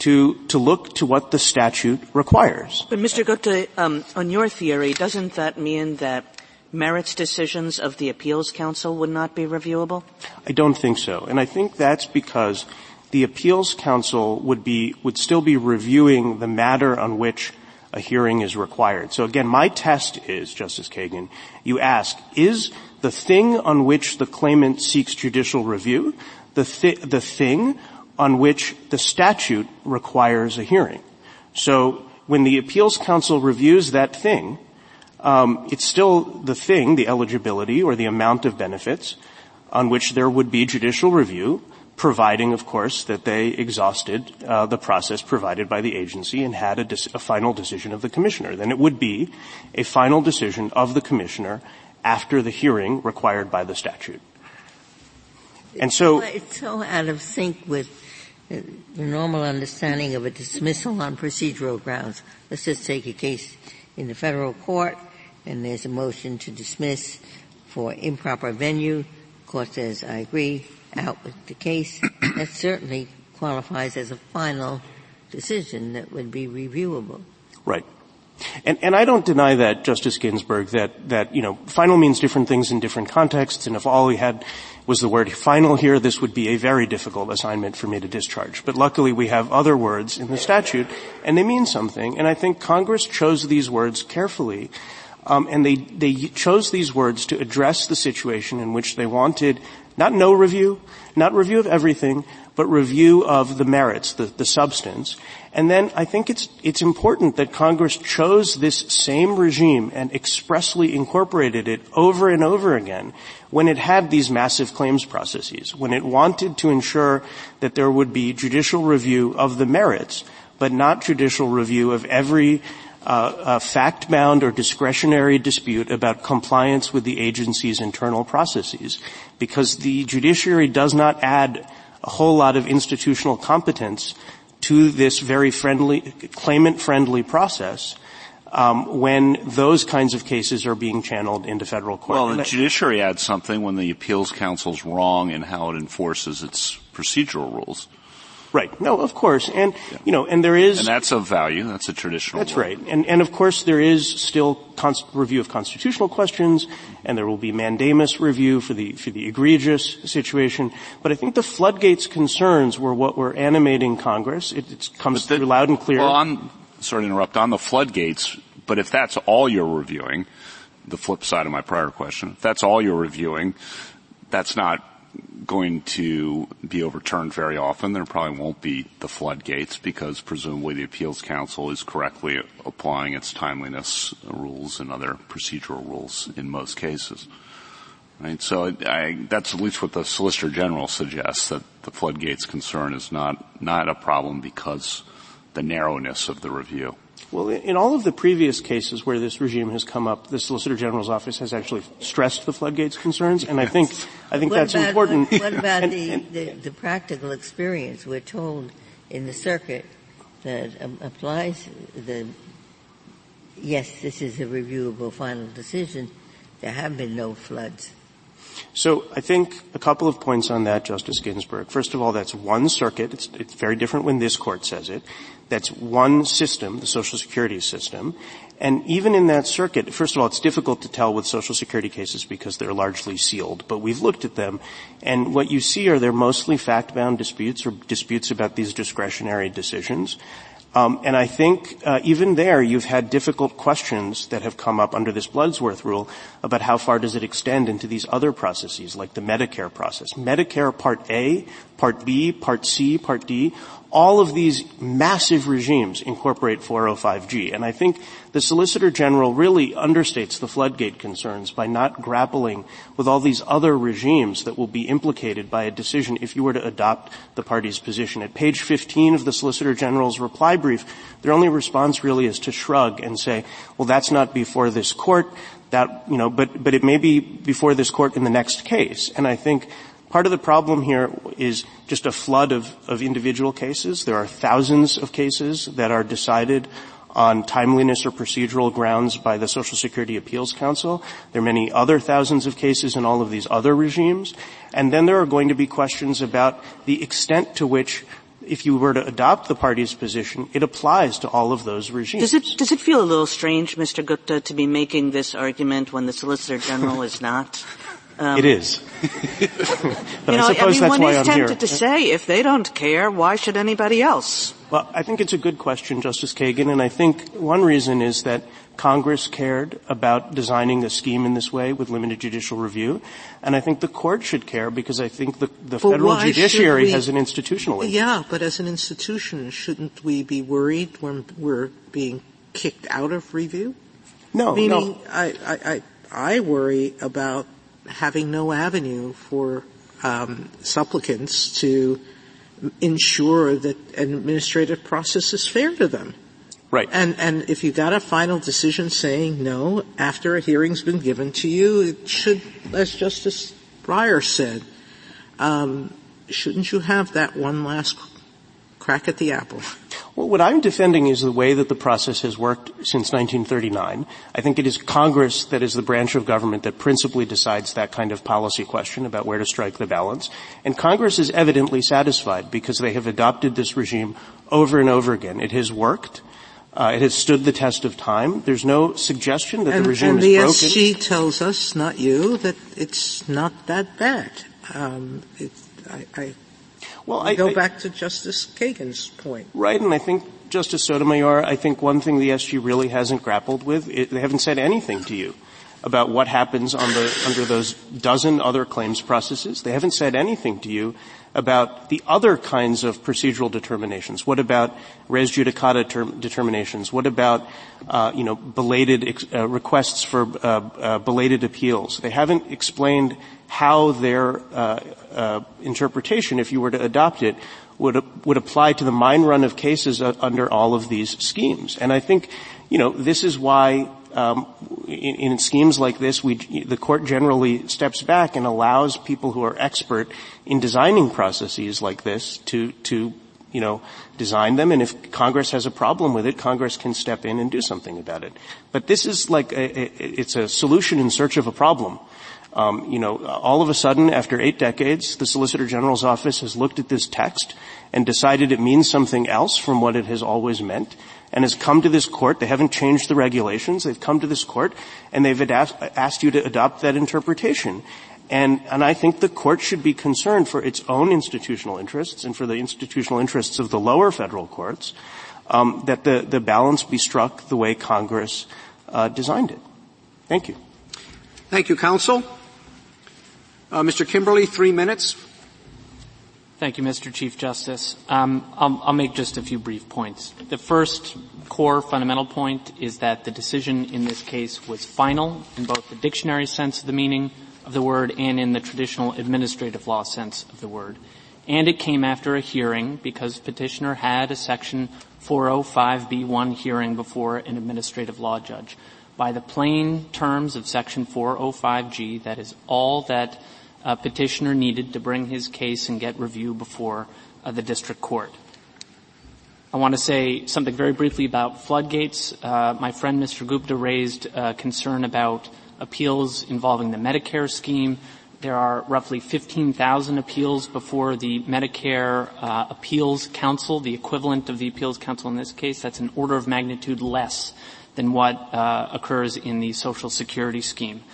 to to look to what the statute requires. But, Mister Gupta, um, on your theory, doesn't that mean that merits decisions of the Appeals Council would not be reviewable? I don't think so. And I think that's because the Appeals Council would be, would still be reviewing the matter on which a hearing is required. So again, my test is, Justice Kagan, you ask, is the thing on which the claimant seeks judicial review the thi- the thing on which the statute requires a hearing? So when the Appeals Council reviews that thing, Um, it's still the thing, the eligibility or the amount of benefits, on which there would be judicial review, providing, of course, that they exhausted uh, the process provided by the agency and had a, dis- a final decision of the commissioner. Then it would be a final decision of the commissioner after the hearing required by the statute. And so it's so out of sync with the normal understanding of a dismissal on procedural grounds. Let's just take a case in the federal court, and there's a motion to dismiss for improper venue. The court says, I agree, out with the case. That certainly qualifies as a final decision that would be reviewable. Right. And, and I don't deny that, Justice Ginsburg, that, that, you know, final means different things in different contexts, and if all we had was the word final here, this would be a very difficult assignment for me to discharge. But luckily we have other words in the statute, and they mean something, and I think Congress chose these words carefully, um, and they, they chose these words to address the situation in which they wanted not no review, not review of everything, but review of the merits, the, the substance. And then I think it's, it's important that Congress chose this same regime and expressly incorporated it over and over again when it had these massive claims processes, when it wanted to ensure that there would be judicial review of the merits, but not judicial review of every uh, uh, fact-bound or discretionary dispute about compliance with the agency's internal processes, because the judiciary does not add a whole lot of institutional competence to this very friendly, claimant-friendly process um, when those kinds of cases are being channeled into federal court. Well, the that, judiciary adds something when the Appeals Council's wrong in how it enforces its procedural rules. Right. No, of course. And, yeah. you know, and there is... And that's of value. That's a traditional That's rule. Right. And, and, of course, there is still const- review of constitutional questions, and there will be mandamus review for the for the egregious situation. But I think the floodgates concerns were what were animating Congress. It, it comes the, through loud and clear. Well, on, sorry to interrupt, on the floodgates, but if that's all you're reviewing, the flip side of my prior question, if that's all you're reviewing, that's not going to be overturned very often. There probably won't be the floodgates because presumably the Appeals Council is correctly applying its timeliness rules and other procedural rules in most cases. Right? So I, I, that's at least what the Solicitor General suggests, that the floodgates concern is not, not a problem because the narrowness of the review. Well, in all of the previous cases where this regime has come up, the Solicitor General's office has actually stressed the floodgates concerns, and I think I think what that's about, important. What, what about and, the, and, the, the practical experience? We're told in the circuit that um, applies the yes, this is a reviewable final decision. There have been no floods. So I think a couple of points on that, Justice Ginsburg. First of all, that's one circuit. It's, it's very different when this court says it. That's one system, the Social Security system. And even in that circuit, first of all, it's difficult to tell with Social Security cases because they're largely sealed. But we've looked at them, and what you see are they're mostly fact-bound disputes or disputes about these discretionary decisions. Um, and I think uh, even there you've had difficult questions that have come up under this Bloodsworth rule about how far does it extend into these other processes like the Medicare process. Medicare Part A, Part B, Part C, Part D, all of these massive regimes incorporate four oh five G. And I think the Solicitor General really understates the floodgate concerns by not grappling with all these other regimes that will be implicated by a decision if you were to adopt the party's position. At page fifteen of the Solicitor General's reply brief, their only response really is to shrug and say, well, that's not before this court, that, you know, but, but it may be before this court in the next case. And I think part of the problem here is just a flood of, of individual cases. There are thousands of cases that are decided on timeliness or procedural grounds by the Social Security Appeals Council. There are many other thousands of cases in all of these other regimes. And then there are going to be questions about the extent to which, if you were to adopt the party's position, it applies to all of those regimes. Does it, does it feel a little strange, Mister Gupta, to be making this argument when the Solicitor General is not? Um, it is. But you know, I suppose I mean, that's why I'm here. One is tempted to say, if they don't care, why should anybody else? Well, I think it's a good question, Justice Kagan, and I think one reason is that Congress cared about designing a scheme in this way with limited judicial review, and I think the court should care because I think the, the federal judiciary we, has an institutional interest. Yeah, but as an institution, shouldn't we be worried when we're being kicked out of review? No, Meaning, no. I, I, I worry about having no avenue for um, supplicants to ensure that an administrative process is fair to them. Right. And and if you got a final decision saying no after a hearing's been given to you, it should, as Justice Breyer said, um, shouldn't you have that one last crack at the apple? Well, what I'm defending is the way that the process has worked since nineteen thirty-nine. I think it is Congress that is the branch of government that principally decides that kind of policy question about where to strike the balance. And Congress is evidently satisfied because they have adopted this regime over and over again. It has worked. Uh, it has stood the test of time. There's no suggestion that and, the regime is broken. And the S G tells us, not you, that it's not that bad. Um, it, I... I Well, I go I, back to Justice Kagan's point. Right, and I think, Justice Sotomayor, I think one thing the S G really hasn't grappled with, it, they haven't said anything to you about what happens on the, under those dozen other claims processes. They haven't said anything to you about the other kinds of procedural determinations. What about res judicata term, determinations? What about, uh, you know, belated ex, uh, requests for uh, uh, belated appeals? They haven't explained how their uh, uh, interpretation, if you were to adopt it, would would apply to the mine run of cases uh, under all of these schemes. And I think, you know, this is why um, in, in schemes like this, we the court generally steps back and allows people who are expert in designing processes like this to to you know design them. And if Congress has a problem with it, Congress can step in and do something about it. But this is like a, a, it's a solution in search of a problem. Um, you know, all of a sudden, after eight decades, the Solicitor General's office has looked at this text and decided it means something else from what it has always meant and has come to this court. They haven't changed the regulations. They've come to this court, and they've adaf- asked you to adopt that interpretation. And, and I think the court should be concerned for its own institutional interests and for the institutional interests of the lower federal courts um, that the, the balance be struck the way Congress uh, designed it. Thank you. Thank you, counsel. Uh, Mister Kimberly, three minutes. Thank you, Mister Chief Justice. Um, I'll, I'll make just a few brief points. The first core fundamental point is that the decision in this case was final in both the dictionary sense of the meaning of the word and in the traditional administrative law sense of the word. And it came after a hearing because petitioner had a Section four oh five B one hearing before an administrative law judge. By the plain terms of Section four oh five G, that is all that Uh, petitioner needed to bring his case and get review before uh, the district court. I want to say something very briefly about floodgates. Uh, my friend Mister Gupta raised uh, concern about appeals involving the Medicare scheme. There are roughly fifteen thousand appeals before the Medicare uh, Appeals Council, the equivalent of the Appeals Council in this case. That's an order of magnitude less than what uh, occurs in the Social Security scheme.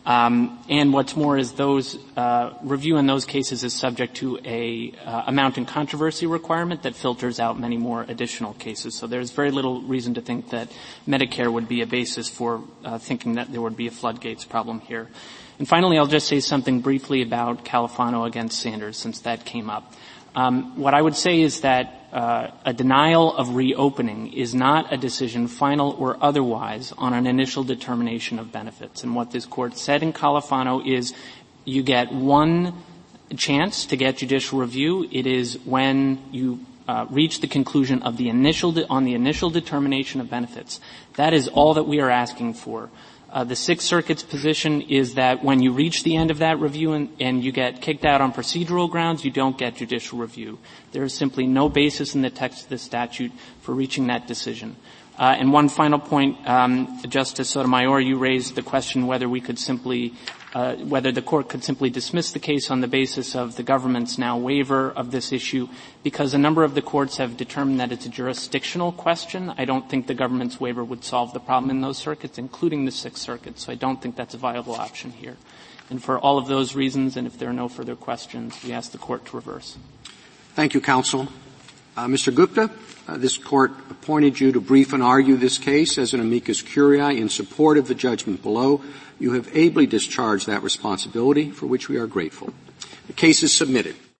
Um, and what's more is those uh review in those cases is subject to a uh, amount in controversy requirement that filters out many more additional cases. So there's very little reason to think that Medicare would be a basis for uh, thinking that there would be a floodgates problem here. And finally, I'll just say something briefly about Califano against Sanders, since that came up. Um, what I would say is that Uh, a denial of reopening is not a decision, final or otherwise, on an initial determination of benefits. And what this court said in Califano is you get one chance to get judicial review. It is when you uh, reach the conclusion of the initial de- on the initial determination of benefits. That is all that we are asking for. Uh, the Sixth Circuit's position is that when you reach the end of that review and, and you get kicked out on procedural grounds, you don't get judicial review. There is simply no basis in the text of the statute for reaching that decision. Uh, and one final point, um, Justice Sotomayor, you raised the question whether we could simply Uh, whether the court could simply dismiss the case on the basis of the government's now waiver of this issue, because a number of the courts have determined that it's a jurisdictional question. I don't think the government's waiver would solve the problem in those circuits, including the Sixth Circuit, so I don't think that's a viable option here. And for all of those reasons, and if there are no further questions, we ask the court to reverse. Thank you, counsel. Uh, Mister Gupta, uh, this court appointed you to brief and argue this case as an amicus curiae in support of the judgment below. You have ably discharged that responsibility, for which we are grateful. The case is submitted.